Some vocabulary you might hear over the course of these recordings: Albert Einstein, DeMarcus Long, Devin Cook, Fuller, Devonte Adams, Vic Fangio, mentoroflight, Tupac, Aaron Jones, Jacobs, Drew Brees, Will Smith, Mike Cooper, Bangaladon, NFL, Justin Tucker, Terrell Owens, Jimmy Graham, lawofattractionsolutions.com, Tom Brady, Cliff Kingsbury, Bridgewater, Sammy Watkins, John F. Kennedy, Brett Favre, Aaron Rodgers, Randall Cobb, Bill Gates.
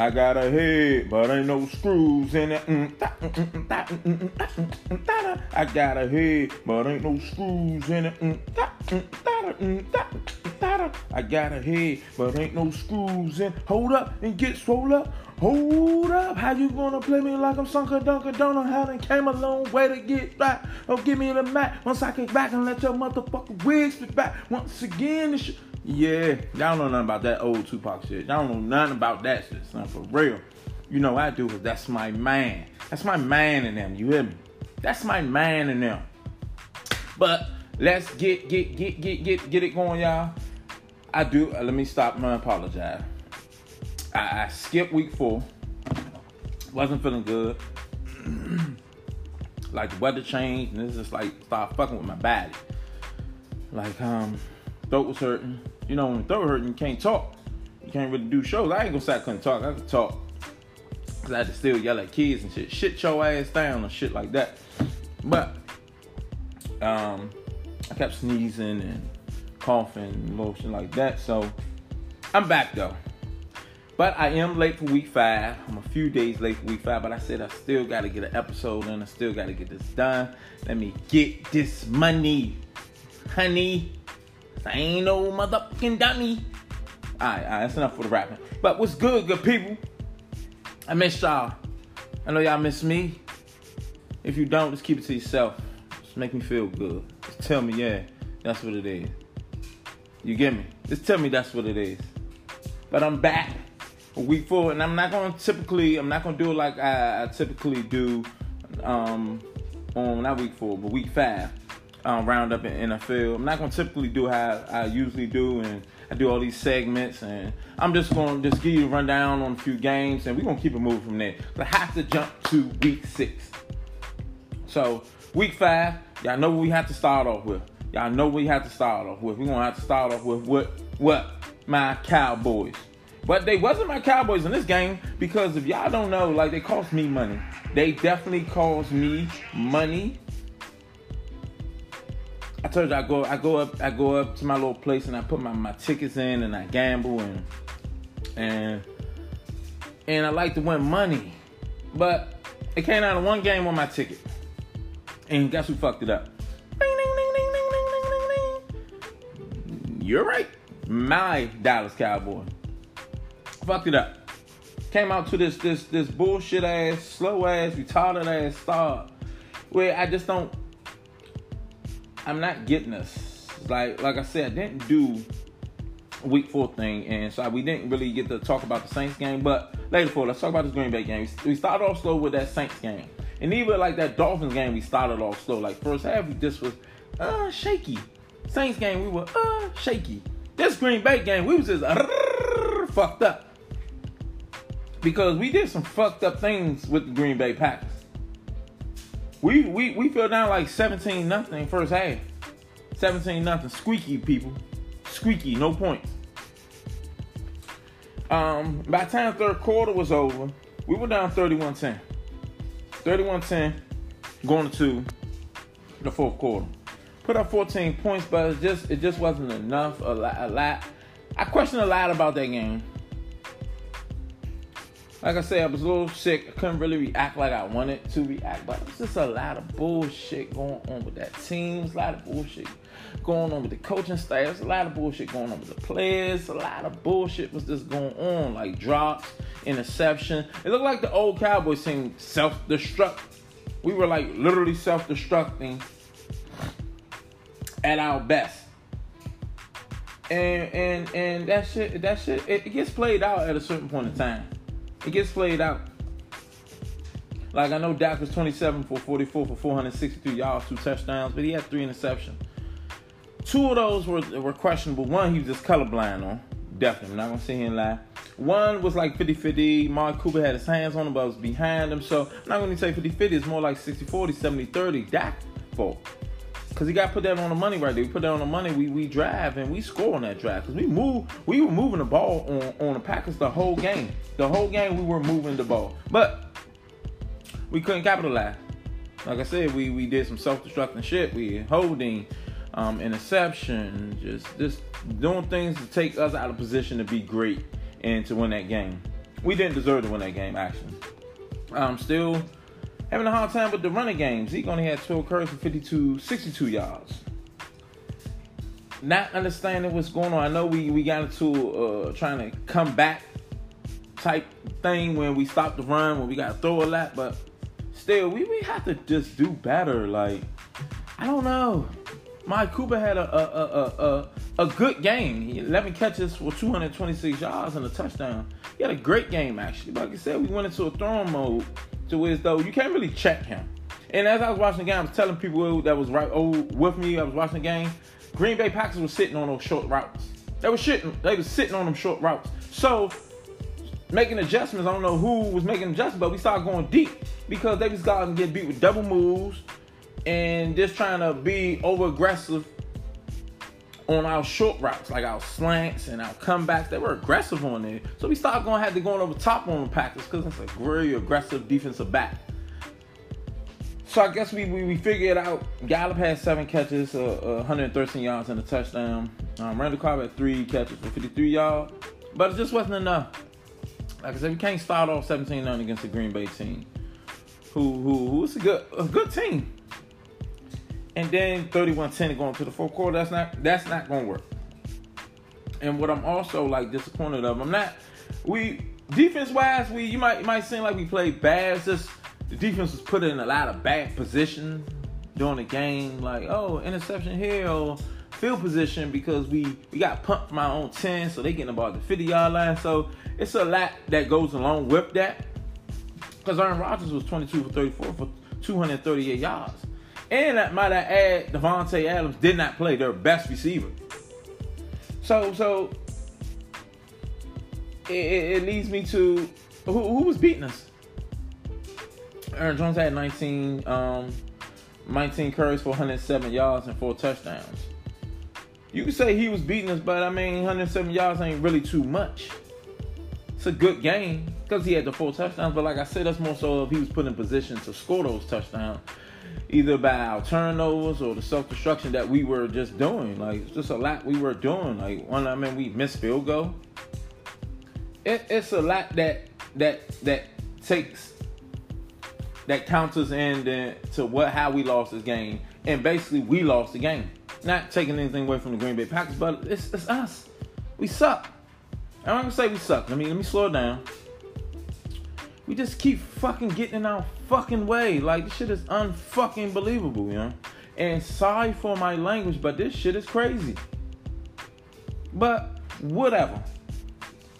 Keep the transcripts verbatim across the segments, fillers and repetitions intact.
I got a head, but ain't no screws in it. I got a head, but ain't no screws in it. I got a head, but ain't no screws in it. Hold up and get swole up. Hold up, how you gonna play me like I'm Sunker Dunker? Don't know how they came a long way to get back. Oh, give me the mat once I kick back and let your motherfucking wigs be back. Once again, this shit. Yeah, y'all know nothing about that old Tupac shit. Y'all don't know nothing about that shit, son, for real. You know I do, because that's my man. That's my man in them, you hear me? That's my man in them. But let's get, get, get, get, get, get it going, y'all. I do, uh, let me stop and apologize. I, I skipped week four. Wasn't feeling good. Like, the weather changed, and it's just like, started fucking with my body. Like, um, throat was hurting. You know, when the throat hurting, you can't talk. You can't really do shows. I ain't gonna say I couldn't talk. I could talk. Because I had to still yell at kids and shit. Shit your ass down and shit like that. But, um, I kept sneezing and coughing and lotion like that. So, I'm back, though. But I am late for week five. I'm a few days late for week five, but I said I still got to get an episode in. I still got to get this done. Let me get this money, honey. I ain't no motherfucking dummy. All right, all right, that's enough for the rapping. But what's good, good people? I miss y'all. I know y'all miss me. If you don't, just keep it to yourself. Just make me feel good. Just tell me, yeah, that's what it is. You get me? Just tell me that's what it is. But I'm back. Week four, and I'm not gonna typically, I'm not gonna do it like I, I typically do um, on not week four, but week five um, roundup in N F L. I'm not gonna typically do how I usually do, and I do all these segments, and I'm just gonna just give you a rundown on a few games, and we're gonna keep it moving from there. So I have to jump to week six. So week five, y'all know what we have to start off with. Y'all know what we have to start off with. We're gonna have to start off with what what my Cowboys. But they wasn't my Cowboys in this game because if y'all don't know, like, they cost me money. They definitely cost me money. I told you I go I go up I go up to my little place and I put my, my tickets in and I gamble and and and I like to win money. But it came out of one game on my ticket. And guess who fucked it up? You're right. My Dallas Cowboys. Fucked it up. Came out to this this this bullshit ass, slow ass, retarded ass start where I just don't. I'm not getting this. Like like I said, I didn't do week four thing, and so we didn't really get to talk about the Saints game. But later for let's talk about this Green Bay game. We started off slow with that Saints game, and even like that Dolphins game, we started off slow. Like first half, we just was uh shaky. Saints game, we were uh shaky. This Green Bay game, we was just uh, fucked up. Because we did some fucked up things with the Green Bay Packers. We we we fell down like seventeen nothing first half. seventeen nothing. Squeaky, people. Squeaky, no points. Um, by the time third quarter was over, we were down thirty-one ten. thirty-one ten going to the fourth quarter. Put up fourteen points, but it just it just wasn't enough. A lot, a lot. I questioned a lot about that game. Like I said, I was a little sick. I couldn't really react like I wanted to react. But it was just a lot of bullshit going on with that team. There's a lot of bullshit going on with the coaching staff. There's a lot of bullshit going on with the players. A lot of bullshit was just going on. Like drops, interception. It looked like the old Cowboys team self-destruct. We were like literally self-destructing at our best. And and and that shit, that shit, it, it gets played out at a certain point in time. It gets played out. Like, I know Dak was twenty-seven for forty-four for four hundred sixty-three yards, two touchdowns, but he had three interceptions. Two of those were, were questionable. One, he was just colorblind on. Definitely. I'm not going to sit here and lie. One was like fifty-fifty. Mark Cooper had his hands on him, but was behind him. So, I'm not going to say fifty-fifty. It's more like sixty-forty, seventy-thirty. Dak fault. Because he got put that on the money right there. We put that on the money. We we drive and we score on that drive. Because we move, we were moving the ball on, on the Packers the whole game. The whole game we were moving the ball. But we couldn't capitalize. Like I said, we, we did some self-destructing shit. We holding, um, interception, just, just doing things to take us out of position to be great and to win that game. We didn't deserve to win that game, actually. Um, still having a hard time with the running game. Zeke only had twelve carries for fifty-two, sixty-two yards. Not understanding what's going on. I know we, we got into uh, trying to come back type thing when we stopped the run, when we got to throw a lot, but still, we, we have to just do better. Like, I don't know. Mike Cooper had a a a a, a good game. He had eleven catches for two hundred twenty-six yards and a touchdown. He had a great game, actually. But like I said, we went into a throwing mode to where it's though you can't really check him. And as I was watching the game, I was telling people that was right over with me. I was watching the game. Green Bay Packers were sitting on those short routes. They were shitting. They were sitting on them short routes. So making adjustments. I don't know who was making adjustments, but we started going deep because they just got and get beat with double moves and just trying to be over aggressive on our short routes, like our slants and our comebacks. They were aggressive on there. So we started going to have to go over top on the Packers because it's a very aggressive defensive back. So I guess we we, we figured out. Gallup had seven catches, uh, uh, one hundred thirteen yards and a touchdown. Um, Randall Cobb had three catches for fifty-three yards, but it just wasn't enough. Like I said, we can't start off seventeen nothing against the Green Bay team, who who who's a good a good team. And then thirty-one ten going to the fourth quarter. That's not that's not going to work. And what I'm also like disappointed of, I'm not. We defense wise, we you might it might seem like we played bad. It's just the defense was put in a lot of bad positions during the game. Like oh, interception here or field position because we we got pumped from our own ten, so they getting about the fifty yard line. So it's a lot that goes along with that. Because Aaron Rodgers was twenty-two for thirty-four for two hundred thirty-eight yards. And that might I add, Devonte Adams did not play their best receiver. So, so it, it leads me to who, who was beating us. Aaron Jones had nineteen, um, nineteen carries for one hundred seven yards and four touchdowns. You could say he was beating us, but I mean, one hundred seven yards ain't really too much. It's a good game because he had the four touchdowns. But like I said, that's more so if he was put in position to score those touchdowns, either by our turnovers or the self-destruction that we were just doing. Like, it's just a lot we were doing. Like, one, I mean, we missed field goal. It, it's a lot that that that takes that counters in the, to what how we lost this game. And basically, we lost the game. Not taking anything away from the Green Bay Packers, but it's, it's us. We suck. I'm not gonna say we suck. Let me let me slow it down. We just keep fucking getting in our fucking way. Like, this shit is unfucking believable, you know? And sorry for my language, but this shit is crazy. But whatever.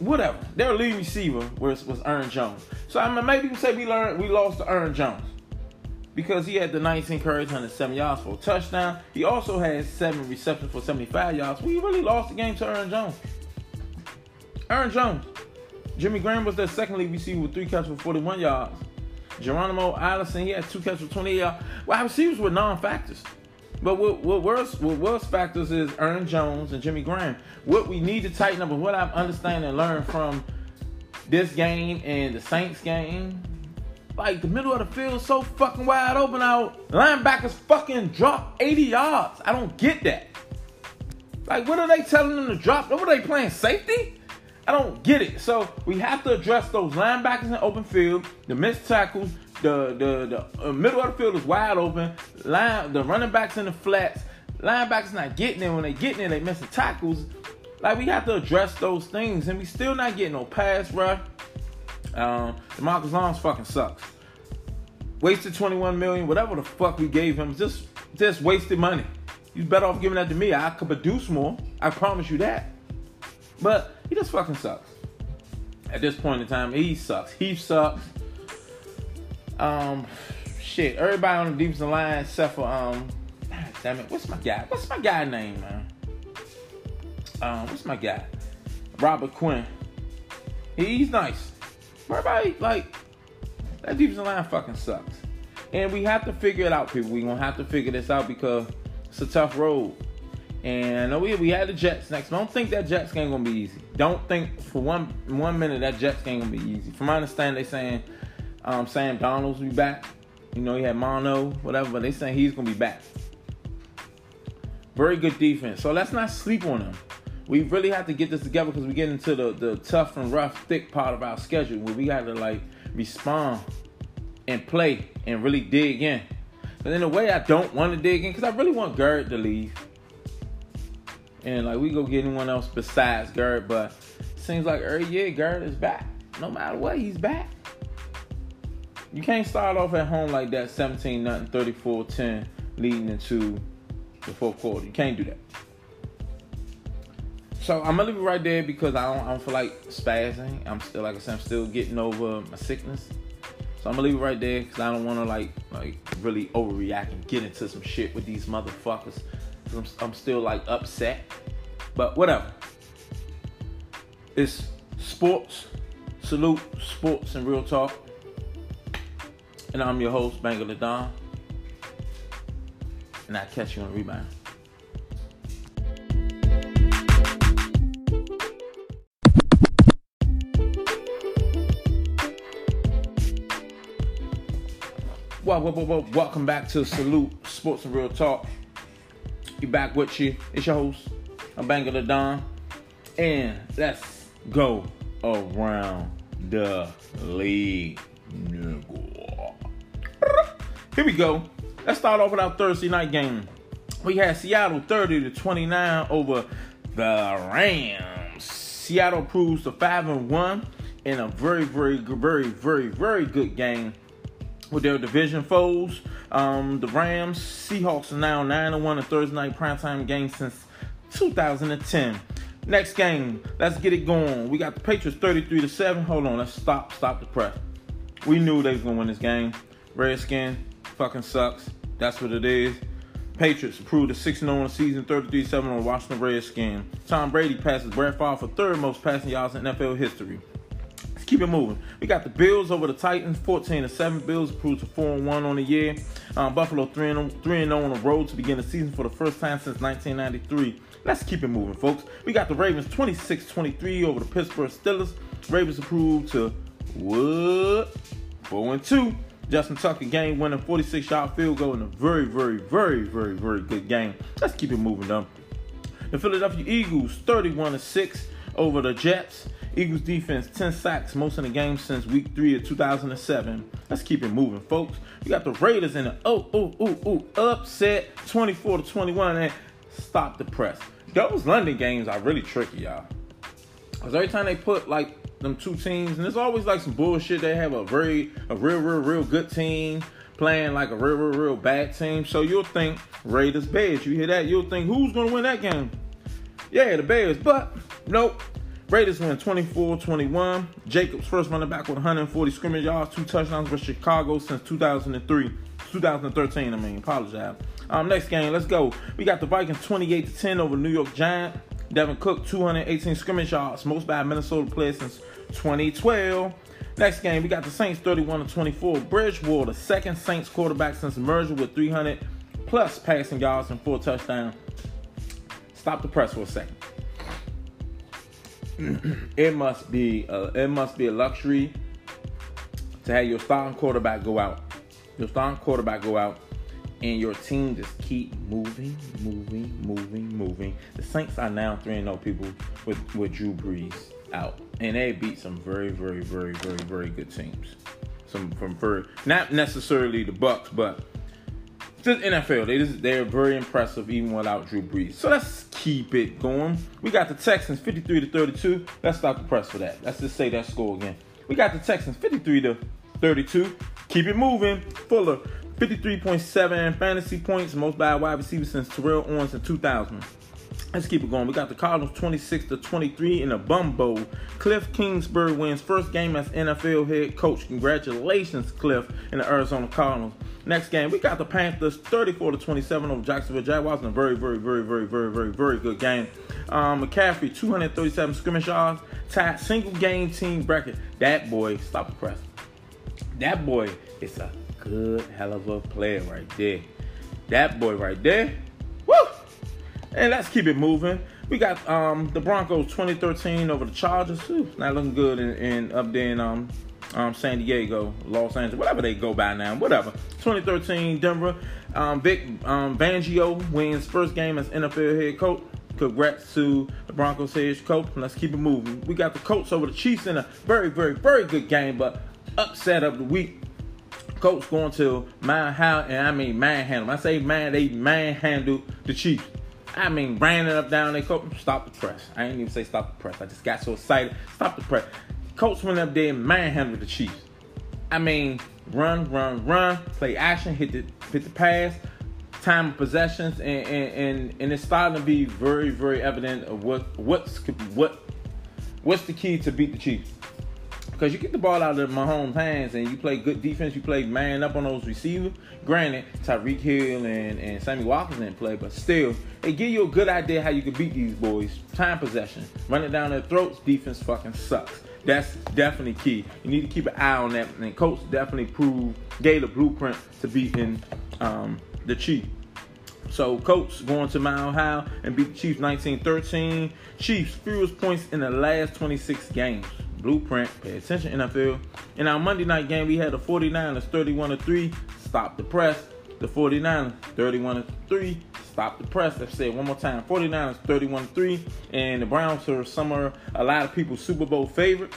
Whatever. Their lead receiver was, was Aaron Jones. So I mean, maybe you say we learned we lost to Aaron Jones. Because he had the nineteen carries, one hundred seven yards for a touchdown. He also had seven receptions for seventy-five yards. We really lost the game to Aaron Jones. Aaron Jones. Jimmy Graham was their second lead receiver with three catches for forty-one yards. Geronimo Allison, he had two catches for twenty-eight yards. Well, our receivers were non-factors. But what, what, was, what was factors is Aaron Jones and Jimmy Graham. What we need to tighten up and what I've understand and learned from this game and the Saints game, like the middle of the field so fucking wide open, our linebackers fucking drop eighty yards. I don't get that. Like, what are they telling them to drop? What are they playing, safety? I don't get it. So we have to address those linebackers in the open field, the missed tackles, the the, the middle of the field is wide open, line, the running backs in the flats, linebackers not getting in. When they getting in, they missing tackles. Like, we have to address those things, and we still not getting no pass rush. Um, DeMarcus Long fucking sucks. Wasted twenty-one million dollars, whatever the fuck we gave him, just just wasted money. You better off giving that to me. I could produce more. I promise you that. But he just fucking sucks. At this point in time, he sucks. He sucks. Um, shit. Everybody on the defensive line except for um, God damn it. What's my guy? What's my guy name, man? Um, what's my guy? Robert Quinn. He's nice. Everybody like that defensive line fucking sucks. And we have to figure it out, people. We gonna have to figure this out because it's a tough road. And I know we, we had the Jets next. Don't think that Jets game going to be easy. Don't think for one one minute that Jets game going to be easy. From my understanding, they saying um, Sam Donald's will be back. You know, he had mono, whatever. But they saying he's going to be back. Very good defense. So let's not sleep on them. we really have to get this together because we get into the, the tough and rough, thick part of our schedule where we got to, like, respond and play and really dig in. But in a way, I don't want to dig in because I really want Gerd to leave. And, like, we go get anyone else besides Gerd, but it seems like every year Gerd is back. No matter what, he's back. You can't start off at home like that, seventeen nothing, thirty-four ten, leading into the fourth quarter. You can't do that. So I'm gonna leave it right there because I don't, I don't feel like spazzing. I'm still, like I said, I'm still getting over my sickness. So I'm gonna leave it right there because I don't want to like like really overreact and get into some shit with these motherfuckers. I'm, I'm still like upset, but whatever. It's sports. Salute, sports, and real talk. And I'm your host, Bangaladon. And I'll catch you on Rebound. Whoa, whoa, whoa, whoa. Welcome back to Salute, Sports, and Real Talk. You're back with you. It's your host, I'm Bangaladon. And let's go around the league. Here we go. Let's start off with our Thursday night game. We had Seattle thirty to twenty-nine over the Rams. Seattle proves to five and one in a very, very, very, very, very good game with their division foes. Um, the Rams, Seahawks are now nine and one, a Thursday night primetime game since two thousand ten. Next game, let's get it going. We got the Patriots thirty-three to seven. Hold on, let's stop, stop the press. We knew they was going to win this game. Redskins fucking sucks. That's what it is. Patriots improved to six and oh on the season, thirty-three seven on Washington Redskins. Tom Brady passes Brett Favre for third most passing yards in N F L history. Let's keep it moving. We got the Bills over the Titans, fourteen to seven. Bills improved to four and one on the year. Um, Buffalo three and oh on the road to begin the season for the first time since nineteen ninety-three. Let's keep it moving, folks. We got the Ravens twenty-six twenty-three over the Pittsburgh Steelers. Ravens improved to what? four and two. Justin Tucker game winning forty-six-yard field goal in a very, very, very, very, very good game. Let's keep it moving, though. The Philadelphia Eagles thirty-one to six over the Jets. Eagles defense ten sacks, most in the game since week three of two thousand seven. Let's keep it moving, folks. We got the Raiders in the oh, oh, oh, oh upset twenty-four to twenty-one. And stop the press. Those London games are really tricky, y'all. Because every time they put, like, them two teams, and it's always like some bullshit. They have a very, a real, real, real good team playing like a real, real, real bad team. So you'll think Raiders, Bears. You hear that? You'll think who's gonna win that game? Yeah, the Bears. But nope, Raiders win twenty-four twenty-one. Jacobs first running back with one hundred forty scrimmage yards, two touchdowns with Chicago since two thousand three, twenty thirteen. I mean, apologize. Um, next game, let's go. We got the Vikings twenty-eight to ten over New York Giants. Devin Cook, two hundred eighteen scrimmage yards, most by a Minnesota player since twenty twelve. Next game, we got the Saints, thirty-one to twenty-four. Bridgewater, second Saints quarterback since merger with three hundred plus passing yards and four touchdowns. Stop the press for a second. It must be a, it must be a luxury to have your starting quarterback go out. Your starting quarterback go out. And your team just keep moving, moving, moving, moving. The Saints are now three and oh people with, with Drew Brees out. And they beat some very, very, very, very, very good teams. Some from very, not necessarily the Bucs, but just N F L. They just, they're very impressive even without Drew Brees. So let's keep it going. We got the Texans fifty-three to thirty-two. Let's stop the press for that. Let's just say that score again. We got the Texans fifty-three to thirty-two. Keep it moving. Fuller. fifty-three point seven fantasy points, most by a wide receiver since Terrell Owens in two thousand. Let's keep it going. We got the Cardinals twenty-six to twenty-three in a bum bowl. Cliff Kingsbury wins first game as N F L head coach. Congratulations, Cliff, and the Arizona Cardinals. Next game, we got the Panthers thirty-four to twenty-seven over Jacksonville Jaguars in a very, very, very, very, very, very, very good game. Um, McCaffrey, two hundred thirty-seven scrimmage yards, tied single game team bracket. That boy, stop the press. That boy is a good hell of a player right there. That boy right there. Woo! And let's keep it moving. We got um, the Broncos twenty thirteen over the Chargers. Ooh, not looking good in, in up there in um, um, San Diego, Los Angeles, whatever they go by now. Whatever. twenty thirteen Denver. Um, Vic um, Fangio wins first game as N F L head coach. Congrats to the Broncos head coach. Let's keep it moving. We got the Colts over the Chiefs in a very, very, very good game, but upset of the week. Colts going to manhandle, and I mean manhandle. I say man, they manhandle the Chiefs. I mean, branding up down there. Colts, stop the press. I ain't even say stop the press. I just got so excited. Stop the press. Colts went up there and manhandled the Chiefs. I mean, run, run, run. Play action. Hit the hit the pass. Time of possessions, and and, and and it's starting to be very, very evident of what what's what what's the key to beat the Chiefs. Because you get the ball out of Mahomes' hands and you play good defense, you play man up on those receivers. Granted, Tyreek Hill and, and Sammy Watkins didn't play, but still, they give you a good idea how you can beat these boys. Time possession, run it down their throats, defense fucking sucks. That's definitely key. You need to keep an eye on that. And Coach definitely proved, gave the blueprint to beating um, the Chiefs. So, Colts going to Mile High and beat the Chiefs nineteen thirteen. Chiefs, fewest points in the last twenty-six games. Blueprint. Pay attention, N F L. In our Monday night game, we had the forty-niners thirty-one to three. Stop the press. The forty-niners thirty-one to three. Stop the press. I've said one more time. forty-niners thirty-one to three. And the Browns are somewhere a lot of people's Super Bowl favorite.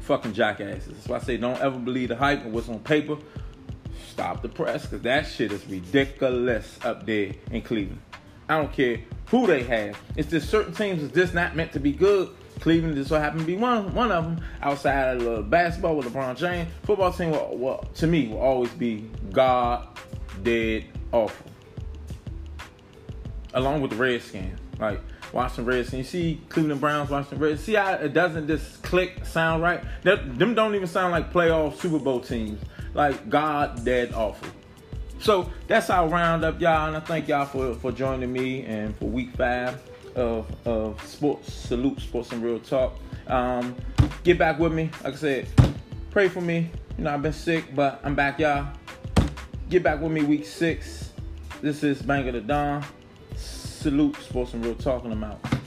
Fucking jackasses. That's why I say don't ever believe the hype and what's on paper. Stop the press, because that shit is ridiculous up there in Cleveland. I don't care who they have. It's just certain teams is just not meant to be good. Cleveland just so happened to be one one of them. Outside of the basketball with LeBron James, football team will, will, to me will always be god dead awful. Along with the Redskins, like Washington Redskins. You see Cleveland Browns, Washington Redskins. See how it doesn't just click, sound right? That, them don't even sound like playoff Super Bowl teams. Like god dead awful. So that's our roundup, y'all, and I thank y'all for for joining me and for week five. Of, of sports salute, sports and real talk. Um, get back with me. Like I said, pray for me. You know, I've been sick, but I'm back, y'all. Get back with me week six. This is Bangaladon. Salute, sports and real talk, and I'm out.